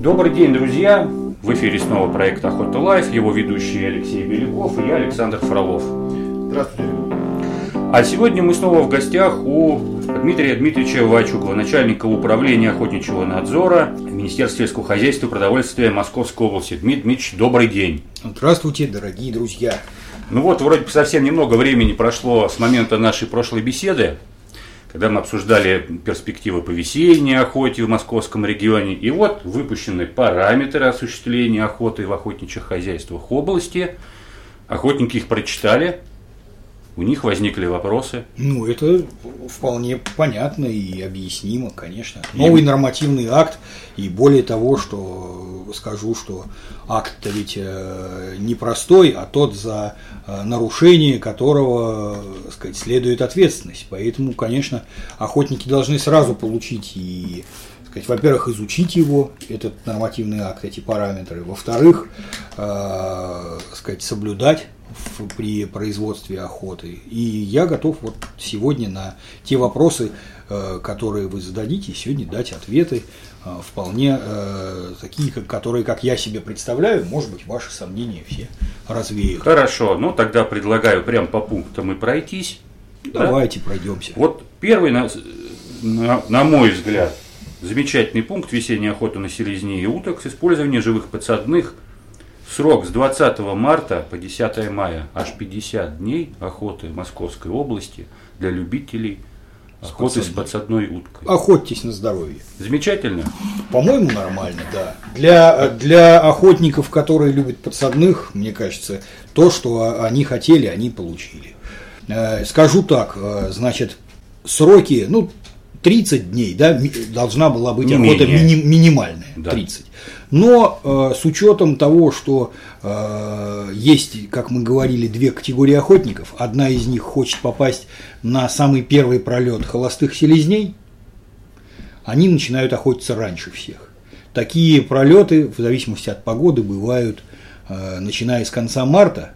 Добрый день, друзья! В эфире снова проект Охота.Лайф, его ведущие Алексей Беляков и я, Александр Фролов. Здравствуйте! А сегодня мы снова в гостях у Дмитрия Дмитриевича Вачугова, начальника управления охотничьего надзора в Министерстве сельского хозяйства и продовольствия Московской области. Дмитрий Дмитриевич, добрый день! Здравствуйте, дорогие друзья! Ну вот, вроде бы совсем немного времени прошло с момента нашей прошлой беседы, когда мы обсуждали перспективы по весенней охоте в московском регионе. И вот выпущены параметры осуществления охоты в охотничьих хозяйствах области. Охотники их прочитали, у них возникли вопросы. Ну, это вполне понятно и объяснимо, конечно. Новый нормативный акт, и более того, что скажу, что акт-то ведь непростой, а тот, за нарушение которого, так сказать, следует ответственность. Поэтому, конечно, охотники должны сразу получить и, так сказать, во-первых, изучить его, этот нормативный акт, эти параметры, во-вторых, так сказать, соблюдать при производстве охоты. И я готов вот сегодня на те вопросы, которые вы зададите, сегодня дать ответы вполне такие, которые, как я себе представляю, может быть, ваши сомнения все развеют. Хорошо, ну тогда предлагаю прям по пунктам и пройтись. Давайте, да? Пройдемся. Вот первый, на мой взгляд, замечательный пункт: весенняя охота на селезни и уток с использованием живых подсадных. Срок с 20 марта по 10 мая, аж 50 дней охоты Московской области для любителей охоты с подсадной уткой. Охотьтесь на здоровье. Замечательно? По-моему, нормально, да. Для охотников, которые любят подсадных, мне кажется, то, что они хотели, они получили. Скажу так, значит, сроки, 30 дней, да, должна была быть охота минимальная, да. 30. Но с учетом того, что есть, как мы говорили, две категории охотников, одна из них хочет попасть на самый первый пролет холостых селезней, они начинают охотиться раньше всех. Такие пролеты, в зависимости от погоды, бывают, начиная с конца марта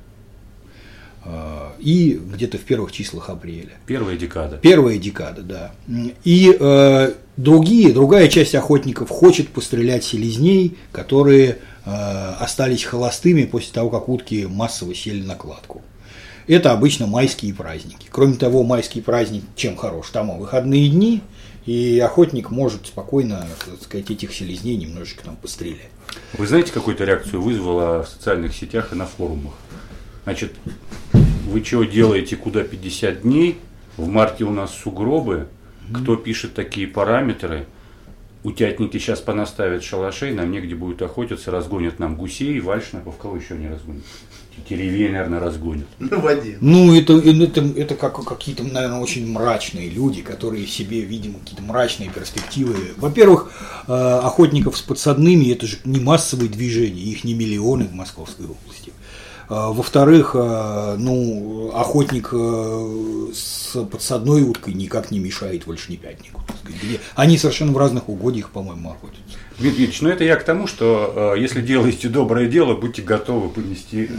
и где-то в первых числах апреля. Первая декада, да. И другая часть охотников хочет пострелять селезней, которые остались холостыми после того, как утки массово сели на кладку. Это обычно майские праздники. Кроме того, майский праздник чем хорош? Там выходные дни, и охотник может спокойно, так сказать, этих селезней немножечко там пострелять. Вы знаете, какую-то реакцию вызвало в социальных сетях и на форумах? Значит, вы чего делаете, куда 50 дней, в марте у нас сугробы, кто пишет такие параметры, утятники сейчас понаставят шалашей, нам негде будет охотиться, разгонят нам гусей, вальшнапов, кого еще не разгонят, теревей, наверное, разгонят. Ну, это какие-то, наверное, очень мрачные люди, которые себе, видимо, какие-то мрачные перспективы. Во-первых, охотников с подсадными, это же не массовые движения, их не миллионы в Московской области. Во-вторых, охотник с подсадной уткой никак не мешает вольшнепятнику. Они совершенно в разных угодьях, по-моему, охотятся. Дмитрий Ильич, это я к тому, что если делаете доброе дело, будьте готовы понести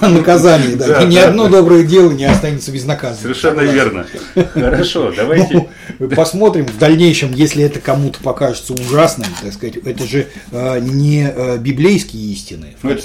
наказание. Да. Ни одно доброе дело не останется безнаказанным. Совершенно верно. Хорошо, давайте посмотрим в дальнейшем, если это кому-то покажется ужасным, так сказать, это же не библейские истины. Это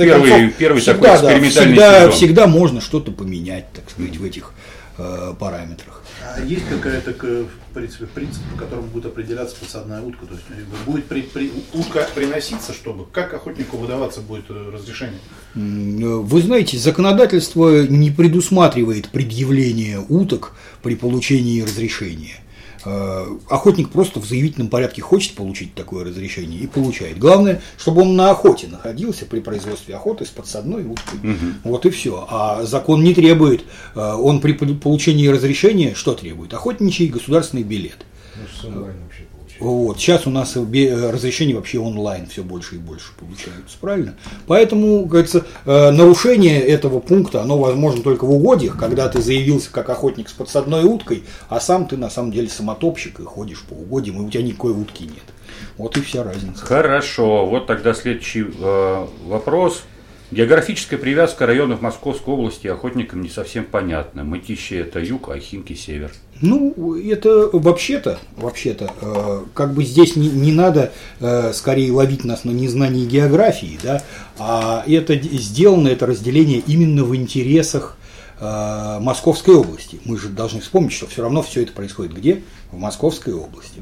первый такой экспериментальный сезон. Всегда можно что-то поменять, так сказать, в этих параметрах. А есть какая-то, в принципе, принцип, по которому будет определяться подсадная утка? То есть будет утка приноситься, чтобы как охотнику выдаваться будет разрешение? Вы знаете, законодательство не предусматривает предъявление уток при получении разрешения. Охотник просто в заявительном порядке хочет получить такое разрешение и получает. Главное, чтобы он на охоте находился при производстве охоты с подсадной уткой. Вот и все. А закон не требует, он при получении разрешения что требует? Охотничий государственный билет. Вот. Сейчас у нас разрешение вообще онлайн все больше и больше получаются, правильно? Поэтому, кажется, нарушение этого пункта, оно возможно только в угодьях, когда ты заявился как охотник с подсадной уткой, а сам ты на самом деле самотопщик и ходишь по угодьям, и у тебя никакой утки нет. Вот и вся разница. Хорошо, вот тогда следующий вопрос. Географическая привязка районов Московской области охотникам не совсем понятна. Мытищи – это юг, а Химки – север. Ну, это вообще-то, как бы здесь не надо скорее ловить нас на незнании географии, да, а это сделано, это разделение именно в интересах Московской области. Мы же должны вспомнить, что все равно все это происходит где? В Московской области.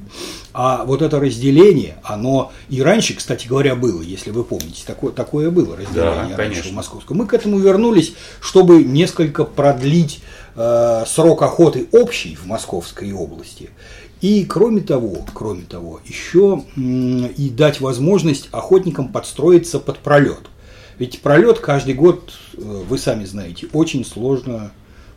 А вот это разделение, оно и раньше, кстати говоря, было, если вы помните, такое было разделение, да, раньше в Московском. Мы к этому вернулись, чтобы несколько продлить срок охоты общий в Московской области. И кроме того, еще и дать возможность охотникам подстроиться под пролет. Ведь пролет каждый год, вы сами знаете, очень сложно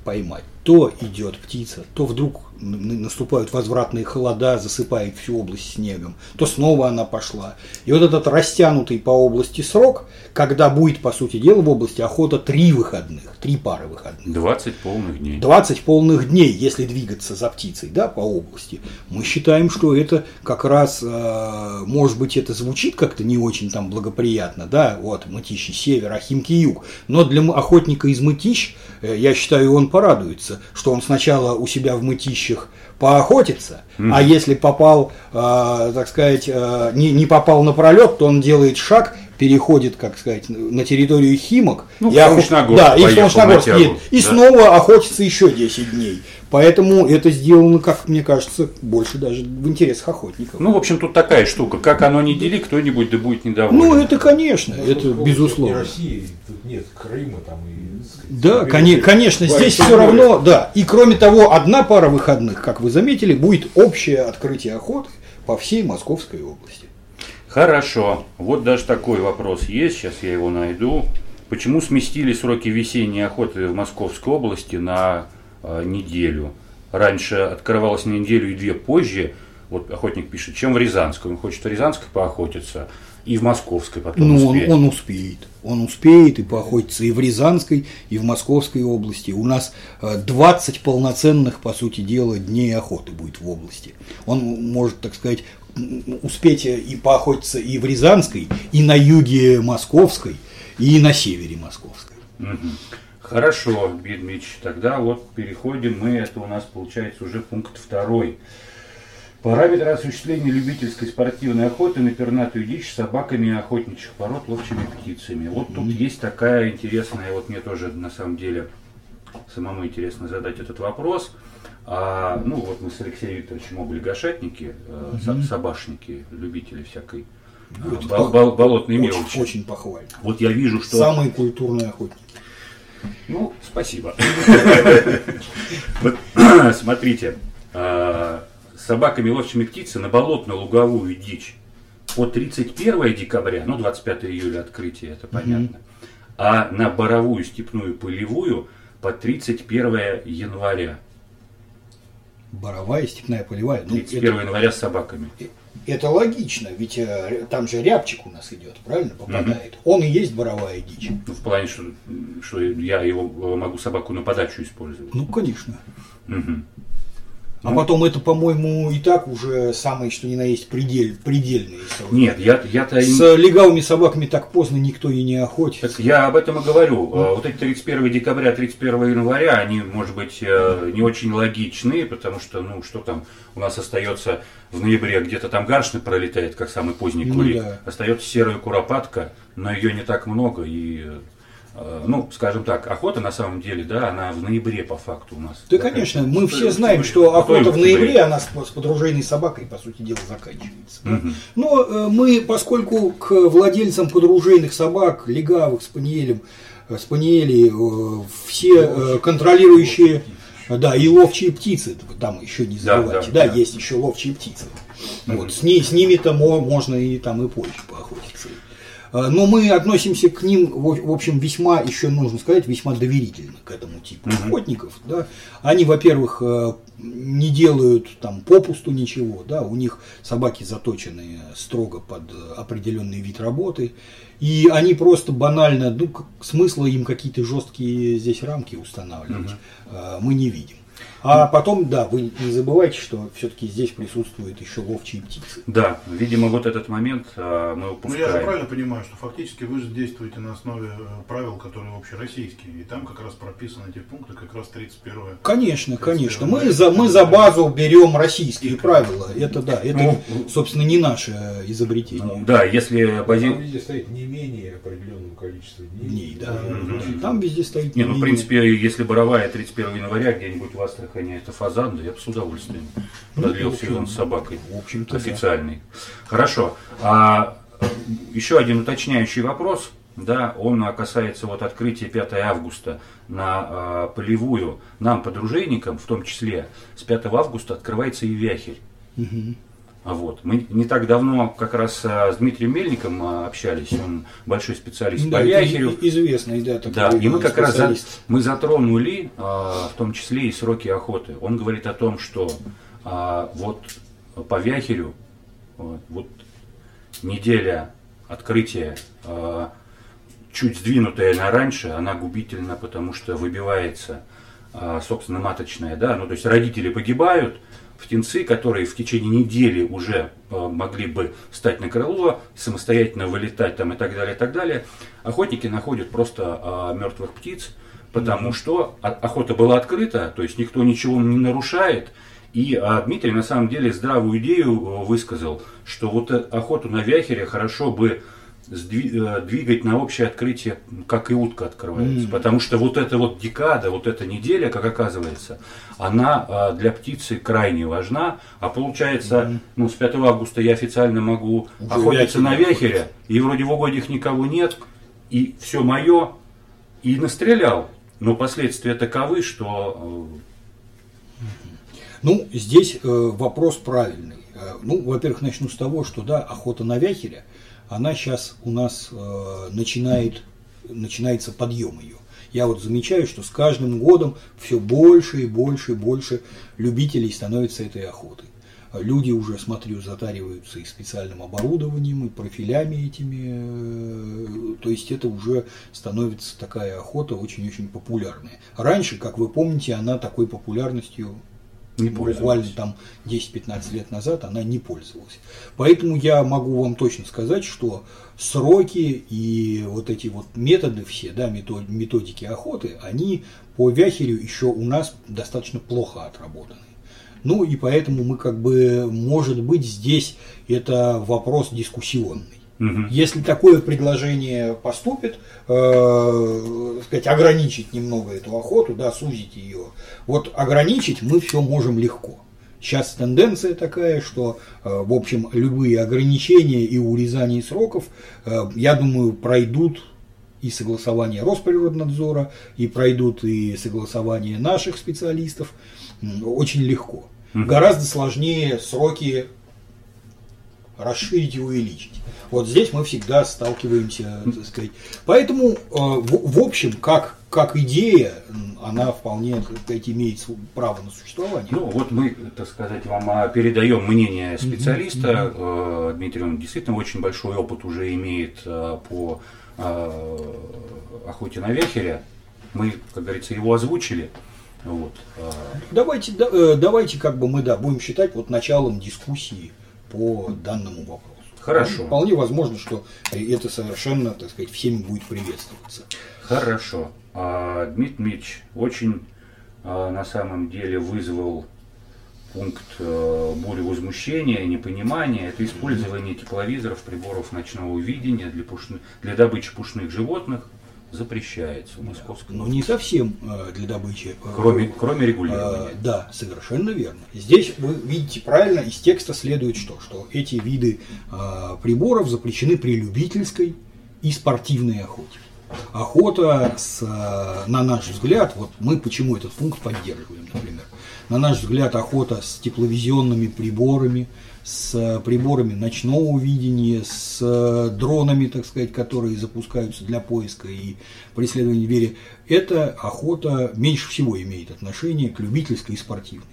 поймать. То идет птица, то вдруг наступают возвратные холода, засыпает всю область снегом, то снова она пошла. И вот этот растянутый по области срок, когда будет, по сути дела, в области охота 3 пары выходных. 20 полных дней. 20 полных дней, если двигаться за птицей, да, по области. Мы считаем, что это как раз, может быть, это звучит как-то не очень там благоприятно, да, вот Мытищи север, а Химки юг. Но для охотника из Мытищ, я считаю, он порадуется, что он сначала у себя в Мытищах поохотится, а если попал, так сказать, не попал на пролет, то он делает шаг, переходит, как сказать, на территорию Химок, и снова охотится еще 10 дней. Поэтому это сделано, как мне кажется, больше даже в интересах охотников. Ну, в общем, тут такая штука. Как оно не дели, кто-нибудь да будет недоволен. Ну, это, конечно, но это безусловно. В России тут нет Крыма там и... Да, конечно, здесь все равно, да. И кроме того, 1 пара выходных, как вы заметили, будет общее открытие охоты по всей Московской области. Хорошо. Вот даже такой вопрос есть, сейчас я его найду. Почему сместили сроки весенней охоты в Московской области на... неделю. Раньше открывалось на неделю и 2 позже. Вот охотник пишет, чем в Рязанской. Он хочет в Рязанской поохотиться и в Московской потом успеет. Он успеет. Он успеет и поохотиться и в Рязанской, и в Московской области. У нас 20 полноценных, по сути дела, дней охоты будет в области. Он может, так сказать, успеть и поохотиться и в Рязанской, и на юге Московской, и на севере Московской. Хорошо, Дмитрий, тогда вот переходим мы, это у нас получается уже пункт 2. Параметры осуществления любительской спортивной охоты на пернатую дичь собаками охотничьих пород, ловчими птицами. Вот тут есть такая интересная, вот мне тоже на самом деле самому интересно задать этот вопрос. Ну вот мы с Алексеем Викторовичем оба лягошатники, собашники, любители всякой болотной мелочи. Очень похвально. Вот я вижу, что... Самые культурные охотники. Ну, спасибо. Смотрите, с собаками ловчими птицы на болотно-луговую дичь по 31 декабря, ну, 25 июля открытие, это понятно, а на боровую, степную, полевую по 31 января. Боровая, степная, полевая. 31 января с собаками. Это логично, ведь там же рябчик у нас идет, правильно, попадает. Он и есть боровая дичь. В плане, что я его могу собаку на подачу использовать. Ну, конечно. А потом это, по-моему, и так уже самое, что ни на есть, предельные собаки. Нет, я-то... С легавыми собаками так поздно никто и не охотится. Так я об этом и говорю. Вот эти 31 декабря, 31 января, они, может быть, не очень логичные, потому что, ну, что там, у нас остается в ноябре где-то там гаршня пролетает, как самый поздний кулик. Да. Остается серая куропатка, но ее не так много и... Ну, скажем так, охота на самом деле, да, она в ноябре по факту у нас. Да, конечно, мы все знаем, что охота в ноябре, она с подружейной собакой, по сути дела, заканчивается. Но мы, поскольку к владельцам подружейных собак, легавых, спаниелей, все контролирующие, да, и ловчие птицы, там еще не забывайте, да, есть еще ловчие птицы. Вот, с ними-то можно и там и позже поохотиться. Но мы относимся к ним, в общем, весьма, еще нужно сказать, весьма доверительно к этому типу охотников. Да. Они, во-первых, не делают там попусту ничего, да, у них собаки заточены строго под определенный вид работы, и они просто банально, смысла им какие-то жесткие здесь рамки устанавливать мы не видим. А потом, да, вы не забывайте, что все-таки здесь присутствуют еще ловчие птицы. Да, видимо, вот этот момент мы упускаем. Ну, я же правильно понимаю, что фактически вы же действуете на основе правил, которые общероссийские, и там как раз прописаны эти пункты, как раз 31-е. Конечно, 31-е. Конечно. Мы за базу берем российские правила. Это, да, это, собственно, не наше изобретение. Да, если... Там везде стоит не менее определенного количества дней. Да. Там везде стоит не менее. Ну, в принципе, если боровая 31 января где-нибудь в Астрахани, это фазан, да я бы с удовольствием продлил сезон с собакой, в общем-то, официальный. Да. Хорошо. А еще один уточняющий вопрос, да, он касается вот открытия 5 августа на полевую. Нам, подружейникам, в том числе, с 5 августа открывается и вяхерь. Угу. Вот. Мы не так давно как раз с Дмитрием Мельником общались, он большой специалист, да, по вяхерю. Известный, да, такой, да. И мы как раз мы затронули, в том числе и сроки охоты. Он говорит о том, что вот по вяхерю вот неделя открытия, чуть сдвинутая на раньше, она губительна, потому что выбивается, собственно, маточная, да, ну то есть родители погибают. Птенцы, которые в течение недели уже могли бы встать на крыло, самостоятельно вылетать там, и так далее, и так далее. Охотники находят просто мертвых птиц, потому что охота была открыта, то есть никто ничего не нарушает. И Дмитрий на самом деле здравую идею высказал, что вот охоту на вяхере хорошо бы двигать на общее открытие, как и утка открывается. Потому что вот эта вот декада, вот эта неделя, как оказывается, она для птицы крайне важна. А получается, ну, с 5 августа я официально могу уже охотиться на вяхере, и вроде в угодьях никого нет, и все мое, и настрелял. Но последствия таковы, что... Ну, здесь вопрос правильный. Ну, во-первых, начну с того, что, да, охота на вяхере, она сейчас у нас начинается подъем ее. Я вот замечаю, что с каждым годом все больше и больше и больше любителей становится этой охотой. Люди уже, смотрю, затариваются и специальным оборудованием, и профилями этими. То есть это уже становится такая охота очень-очень популярная. Раньше, как вы помните, она такой популярностью... Буквально там 10-15 лет назад она не пользовалась. Поэтому я могу вам точно сказать, что сроки и вот эти вот методы все, да, методики охоты, они по вяхерю еще у нас достаточно плохо отработаны. Ну и поэтому мы как бы, может быть, здесь это вопрос дискуссионный. Если такое предложение поступит, сказать, ограничить немного эту охоту, да, сузить ее. Вот ограничить мы все можем легко. Сейчас тенденция такая, что, в общем, любые ограничения и урезания сроков, я думаю, пройдут и согласование Росприроднадзора, и пройдут и согласование наших специалистов очень легко. Гораздо сложнее сроки расширить и увеличить. Вот здесь мы всегда сталкиваемся, так сказать. Поэтому, в общем, как идея, она вполне, так сказать, имеет право на существование. Ну, вот мы, так сказать, вам передаем мнение специалиста. Дмитрий, он действительно очень большой опыт уже имеет по охоте на вяхере. Мы, как говорится, его озвучили. Вот. Давайте как бы мы, да, будем считать вот началом дискуссии по данному вопросу. Хорошо. Ну, вполне возможно, что это совершенно, так сказать, всеми будет приветствоваться. Хорошо. Дмитрий Дмитриевич очень, на самом деле, вызвал пункт бурю возмущения, непонимания. Это использование тепловизоров, приборов ночного видения для добычи пушных животных запрещается в Московской области. Но не совсем для добычи. Кроме регулирования. Да, совершенно верно. Здесь вы видите правильно, из текста следует что? Что эти виды приборов запрещены при любительской и спортивной охоте. Охота, на наш взгляд, вот мы почему этот пункт поддерживаем, например. На наш взгляд, охота с тепловизионными приборами, с приборами ночного видения, с дронами, так сказать, которые запускаются для поиска и преследования звери, эта охота меньше всего имеет отношение к любительской и спортивной.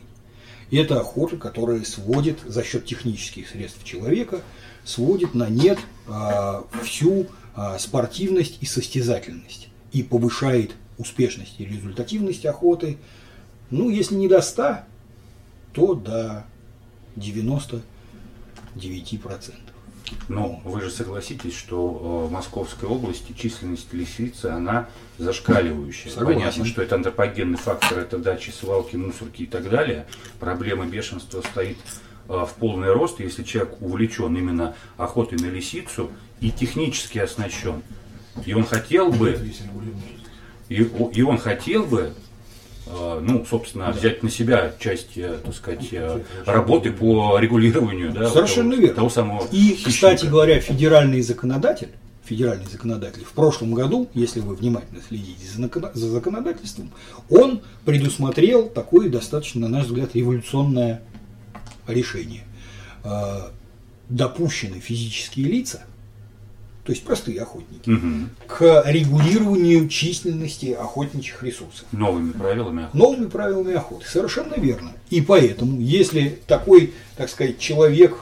Это охота, которая сводит за счет технических средств человека, сводит на нет всю спортивность и состязательность и повышает успешность и результативность охоты Ну, если не до 100, то до 99%. Но вы же согласитесь, что в Московской области численность лисицы, она зашкаливающая. Согласен. Понятно, что это антропогенный фактор, это дачи, свалки, мусорки и так далее. Проблема бешенства стоит в полный рост, если человек увлечен именно охотой на лисицу и технически оснащен. И он хотел бы, ну, собственно, взять на себя часть, так сказать, работы по регулированию, да, совершенно верно. Того самого и, хищника. Кстати говоря, федеральный законодатель в прошлом году, если вы внимательно следите за законодательством, он предусмотрел такое достаточно, на наш взгляд, революционное решение. Допущены физические лица, то есть простые охотники, к регулированию численности охотничьих ресурсов. Новыми правилами охоты. Новыми правилами охоты, совершенно верно. И поэтому, если такой, так сказать, человек,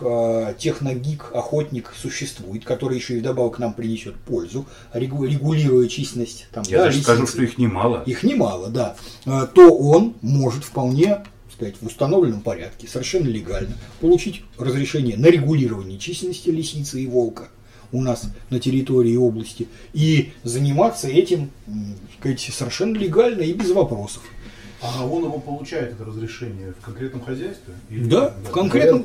техногик, охотник существует, который еще и вдобавок нам принесет пользу, регулируя численность... Там, я даже скажу, что их немало. Их немало, да. То он может вполне... в установленном порядке, совершенно легально, получить разрешение на регулирование численности лисицы и волка у нас на территории области и заниматься этим, сказать, совершенно легально и без вопросов. А он его получает, это разрешение, в конкретном хозяйстве? Или... Да, в конкретном.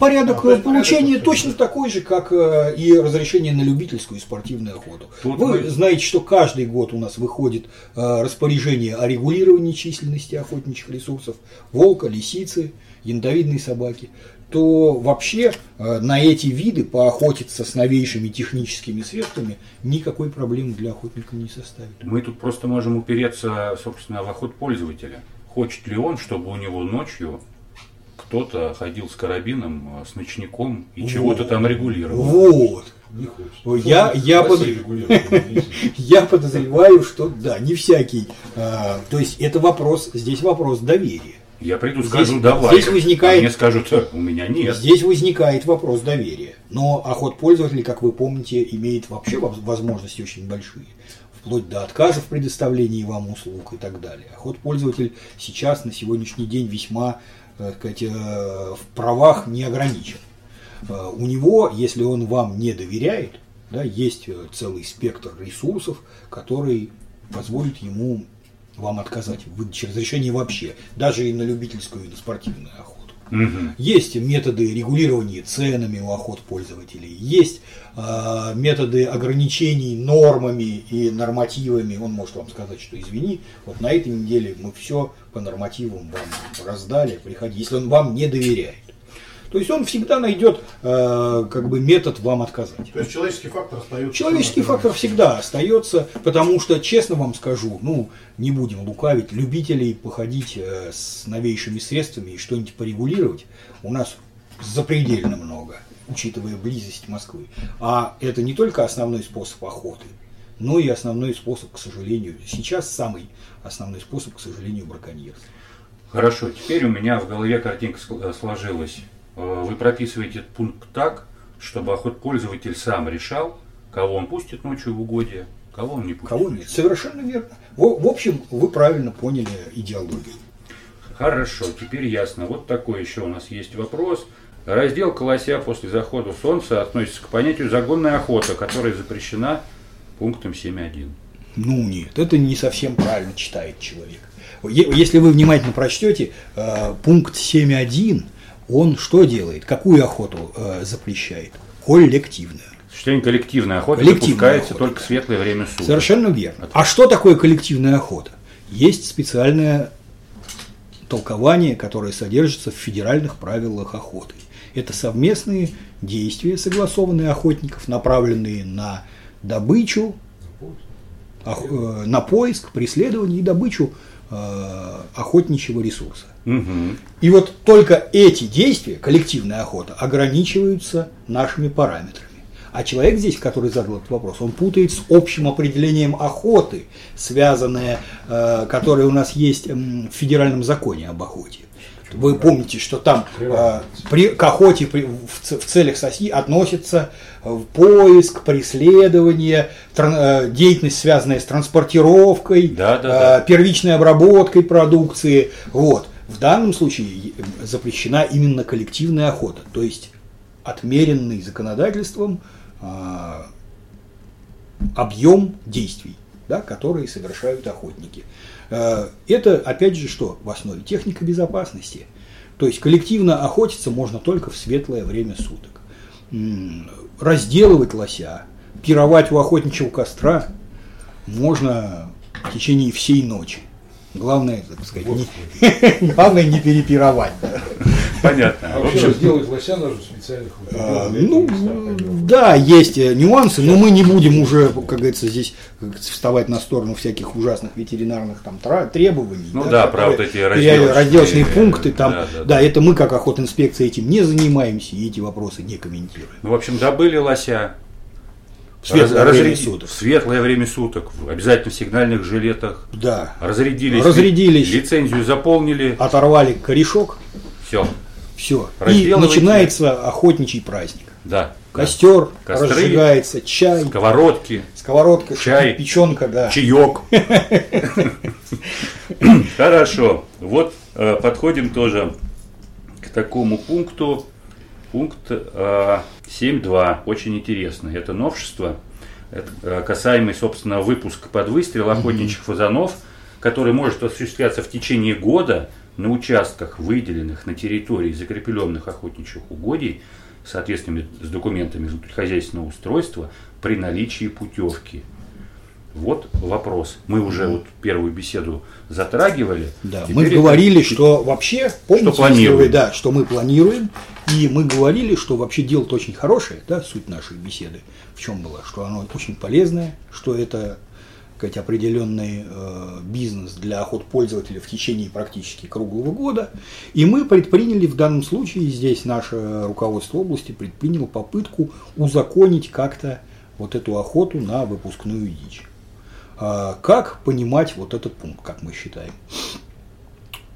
Порядок получения точно такой же, как и разрешение на любительскую и спортивную охоту. Вы знаете, что каждый год у нас выходит распоряжение о регулировании численности охотничьих ресурсов, волка, лисицы, янтовидной собаки. То вообще на эти виды поохотиться с новейшими техническими средствами никакой проблемы для охотника не составит. Мы тут просто можем упереться, собственно, в охот пользователя. Хочет ли он, чтобы у него ночью кто-то ходил с карабином, с ночником и вот. Чего-то там регулировал? Вот. Не хочет. Я подозреваю, что да, не всякий. То есть это вопрос, здесь вопрос доверия. Я приду, скажу, здесь, давай, здесь возникает, а мне скажут, у меня нет. Здесь возникает вопрос доверия. Но охотпользователь, как вы помните, имеет вообще возможности очень большие. Вплоть до отказа в предоставлении вам услуг и так далее. Охотпользователь сейчас, на сегодняшний день, весьма, так сказать, в правах не ограничен. У него, если он вам не доверяет, да, есть целый спектр ресурсов, который позволит ему... вам отказать в выдаче разрешения вообще, даже и на любительскую, и на спортивную охоту. Угу. Есть методы регулирования ценами у охотпользователей, есть методы ограничений нормами и нормативами. Он может вам сказать, что извини, вот на этой неделе мы все по нормативам вам раздали, приходи, если он вам не доверяет. То есть он всегда найдет как бы метод вам отказать. То есть человеческий фактор остается. Человеческий фактор всегда остается, потому что, честно вам скажу, ну, не будем лукавить, любителей походить с новейшими средствами и что-нибудь порегулировать у нас запредельно много, учитывая близость Москвы. А это не только основной способ охоты, но и основной способ, к сожалению, сейчас самый основной способ, к сожалению, браконьерства. Хорошо, теперь у меня в голове картинка сложилась. Вы прописываете этот пункт так, чтобы охотпользователь сам решал, кого он пустит ночью в угодье, кого он не пустит. Кого нет. Совершенно верно. В общем, вы правильно поняли идеологию. Хорошо, теперь ясно. Вот такой еще у нас есть вопрос. Раздел колося после захода солнца относится к понятию загонная охота, которая запрещена пунктом 7.1. Ну нет, это не совсем правильно читает человек. Если вы внимательно прочтете, пункт 7.1... он что делает? Какую охоту запрещает? Коллективную. Существенно, коллективная охота допускается только в светлое время суток. Совершенно верно. А что такое коллективная охота? Есть специальное толкование, которое содержится в федеральных правилах охоты. Это совместные действия, согласованные охотников, направленные на добычу, на поиск, преследование и добычу охотничьего ресурса. Угу. И вот только эти действия, коллективная охота, ограничиваются нашими параметрами. А человек здесь, который задал этот вопрос, он путает с общим определением охоты, связанное, которое у нас есть в федеральном законе об охоте. Вы помните, что там к охоте в целях САСИ относятся поиск, преследование, деятельность, связанная с транспортировкой, первичной обработкой продукции. Вот. В данном случае запрещена именно коллективная охота, то есть отмеренный законодательством объем действий, да, которые совершают охотники. Это, опять же, что в основе? Техника безопасности. То есть коллективно охотиться можно только в светлое время суток. Разделывать лося, пировать у охотничьего костра можно в течение всей ночи. Главное, так сказать, не перепировать. Понятно. А вообще сделать лося нужно специальных да, есть нюансы, но мы не будем уже, как говорится, здесь вставать на сторону всяких ужасных ветеринарных там требований. Ну да, правда, эти разделочные пункты там. Да, это мы как охотинспекция этим не занимаемся и эти вопросы не комментируем. Ну, в общем, добыли лося. В светлое время суток, в обязательно в сигнальных жилетах, да. Разрядились, лицензию заполнили, оторвали корешок, все. И начинается охотничий праздник. Да. Костер, костры, разжигается, чай, сковородка, чай, печенка, да. Чаек. Хорошо. Вот подходим тоже к такому пункту. Пункт 7.2. Очень интересно. Это новшество, это касаемый, собственно, выпуска под выстрел охотничьих фазанов, который может осуществляться в течение года на участках, выделенных на территории закрепленных охотничьих угодий, соответственно, с документами хозяйственного устройства, при наличии путевки. Вот вопрос. Мы уже вот первую беседу затрагивали. Да, мы говорили, что вообще, помните, что мы планируем, и мы говорили, что вообще дело-то очень хорошее, да, суть нашей беседы в чем была, что оно очень полезное, что это, сказать, определенный бизнес для охотпользователя в течение практически круглого года, и мы предприняли в данном случае, здесь наше руководство области предприняло попытку узаконить как-то вот эту охоту на выпускную дичь. Как понимать вот этот пункт, как мы считаем?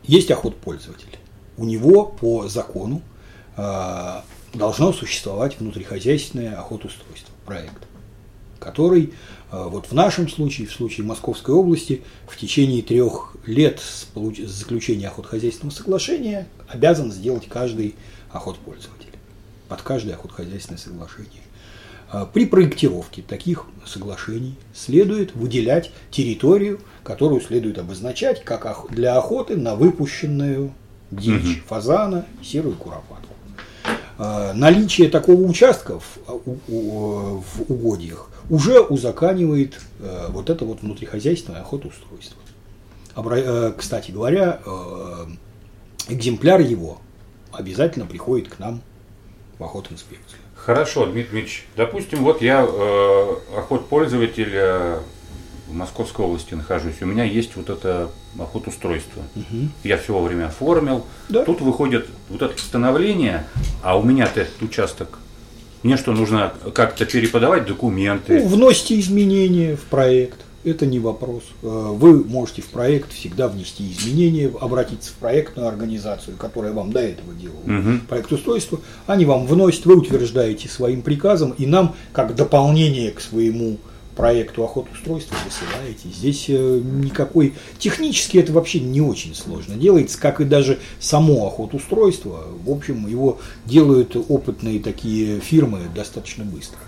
Есть охотпользователь. У него по закону должно существовать внутрихозяйственное охотустройство, проект, который вот в нашем случае, в случае Московской области, в течение 3 лет с заключения охотхозяйственного соглашения обязан сделать каждый охотпользователь под каждое охотхозяйственное соглашение. При проектировке таких соглашений следует выделять территорию, которую следует обозначать как для охоты на выпущенную дичь, фазана, серую куропатку. Наличие такого участка в угодьях уже узаканивает вот это вот внутрихозяйственное охотоустройство. Кстати говоря, экземпляр его обязательно приходит к нам в охотинспекцию. Хорошо, Дмитрий Дмитриевич, допустим, вот я охотпользователь в Московской области нахожусь, у меня есть вот это охотустройство, я все вовремя оформил, тут выходит вот это постановление, а у меня-то этот участок, мне что, нужно как-то переподавать документы? Ну, вносите изменения в проект, это не вопрос, вы можете в проект всегда внести изменения, обратиться в проектную организацию, которая вам до этого делала проект устройства, они вам вносят, вы утверждаете своим приказом, и нам, как дополнение к своему проекту охотустройства, высылаете. Здесь никакой... Технически это вообще не очень сложно делается, как и даже само охотустройство. В общем, его делают опытные такие фирмы достаточно быстро.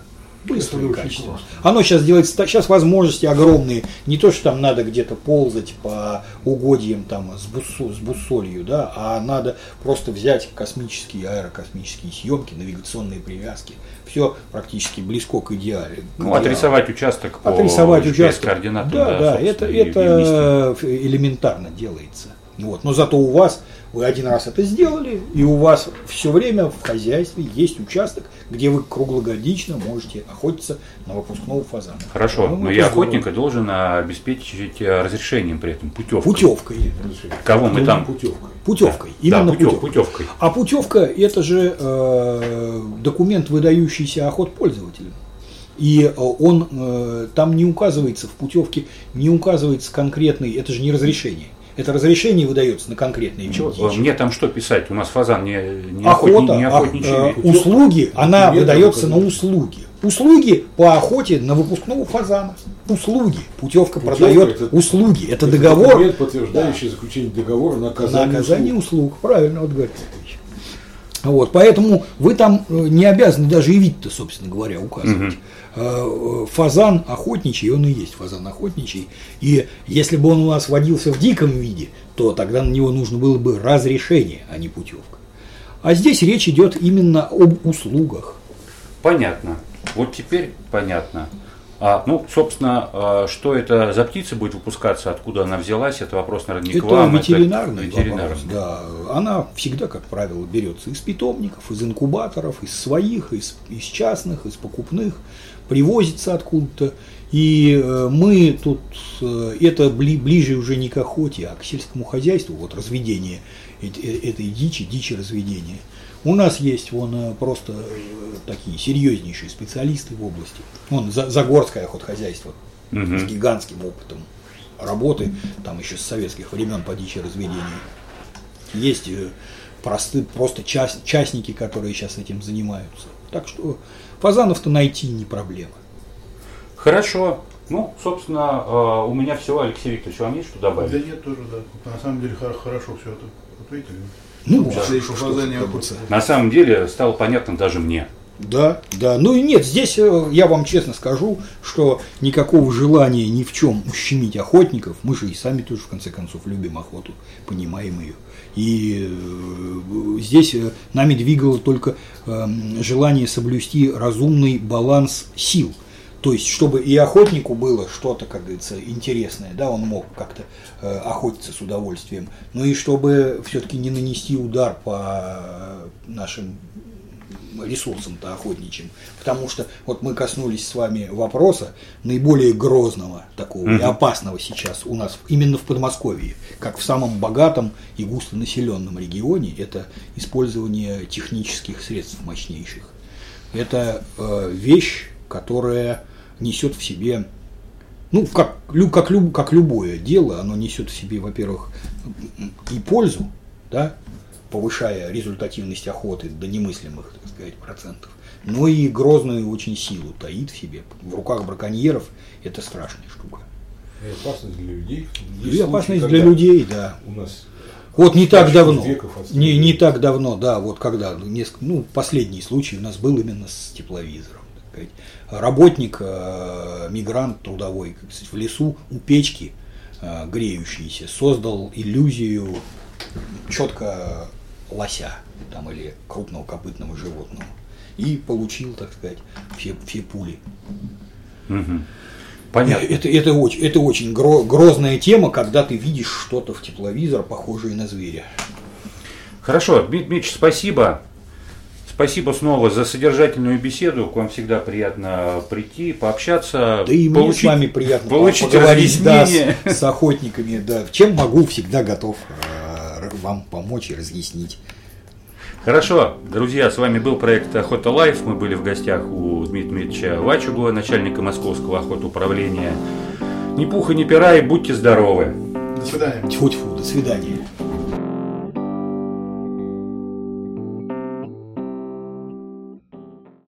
Быстро и качественно. Оно сейчас делается... Сейчас возможности огромные. Не то, что там надо где-то ползать по угодьям там, с буссолью, да, а надо просто взять космические, аэрокосмические съемки, навигационные привязки. Все практически близко к идеале. Ну, отрисовать участок по GPS-координатам. Да, это элементарно делается. Вот. Но зато у вас... Вы один раз это сделали, и у вас все время в хозяйстве есть участок, где вы круглогодично можете охотиться на выпускного фазана. Хорошо, но я охотника должен обеспечить разрешением при этом, путевкой. Кого мы там? Путевкой. Именно путевкой. А путевка – это же документ, выдающийся охотпользователям. И он там не указывается в путевке, не указывается конкретный, это же не разрешение. Это разрешение выдается на конкретные чего? Мне там что писать? У нас фазан не охотничий. Услуги, она выдается на услуги. Услуги по охоте на выпускного фазана. Услуги. Путевка продает это, услуги. Это договор. Это подтверждающий заключение договора на оказание услуг. Правильно, вот говорит Сергеевич. Вот, поэтому вы там не обязаны даже и вид-то, собственно говоря, указывать. Угу. Фазан охотничий, он и есть фазан охотничий. И если бы он у нас водился в диком виде, то тогда на него нужно было бы разрешение, а не путевка. А здесь речь идет именно об услугах. Понятно. Вот теперь понятно. Собственно, что это за птица будет выпускаться, откуда она взялась, это вопрос, наверное, не к вам. Это ветеринарный вопрос, да. Она всегда, как правило, берется из питомников, из инкубаторов, из своих, из частных, из покупных, привозится откуда-то. И мы тут, это ближе уже не к охоте, а к сельскому хозяйству, вот разведение этой дичи разведения. У нас есть вон просто такие серьезнейшие специалисты в области. Вон Загорское охотхозяйство с гигантским опытом работы, там еще с советских времен по дичеразведению. Есть просто частники, которые сейчас этим занимаются. Так что фазанов-то найти не проблема. Хорошо. Собственно, у меня все, Алексей Викторович, вам есть что добавить? Да нет, тоже да. На самом деле хорошо все это ответили. На самом деле стало понятно даже мне. Да. Здесь я вам честно скажу, что никакого желания ни в чем ущемить охотников. Мы же и сами тоже, в конце концов, любим охоту, понимаем ее. И здесь нами двигало только желание соблюсти разумный баланс сил. То есть, чтобы и охотнику было что-то, как говорится, интересное, да, он мог как-то охотиться с удовольствием, но и чтобы все-таки не нанести удар по нашим ресурсам-то охотничьим. Потому что вот мы коснулись с вами вопроса наиболее грозного такого и опасного сейчас у нас именно в Подмосковье, как в самом богатом и густонаселенном регионе, это использование технических средств мощнейших. Это вещь, которая несет в себе, как любое дело, оно несет в себе, во-первых, и пользу, да, повышая результативность охоты до немыслимых, так сказать, процентов, но и грозную очень силу таит в себе. В руках браконьеров это страшная штука. И опасность для людей. И опасность для людей, да. У нас вот не так давно, да, вот когда последний случай у нас был именно с тепловизором. Работник, мигрант трудовой, в лесу у печки греющийся, создал иллюзию четко лося там, или крупного копытного животного и получил, так сказать, все пули. Понятно. Это очень грозная тема, когда ты видишь что-то в тепловизор, похожее на зверя. Хорошо, Дмитрий Дмитриевич, спасибо. Спасибо снова за содержательную беседу. К вам всегда приятно прийти, пообщаться. Да и мне с вами приятно поговорить, да, с охотниками. Да. Чем могу, всегда готов вам помочь и разъяснить. Хорошо, друзья, с вами был проект «Охота.Лайф». Мы были в гостях у Дмитрия Дмитриевича Вачугова, начальника Московского охотуправления. Ни пуха, ни пера и будьте здоровы. До свидания. Тьфу-тьфу, до свидания.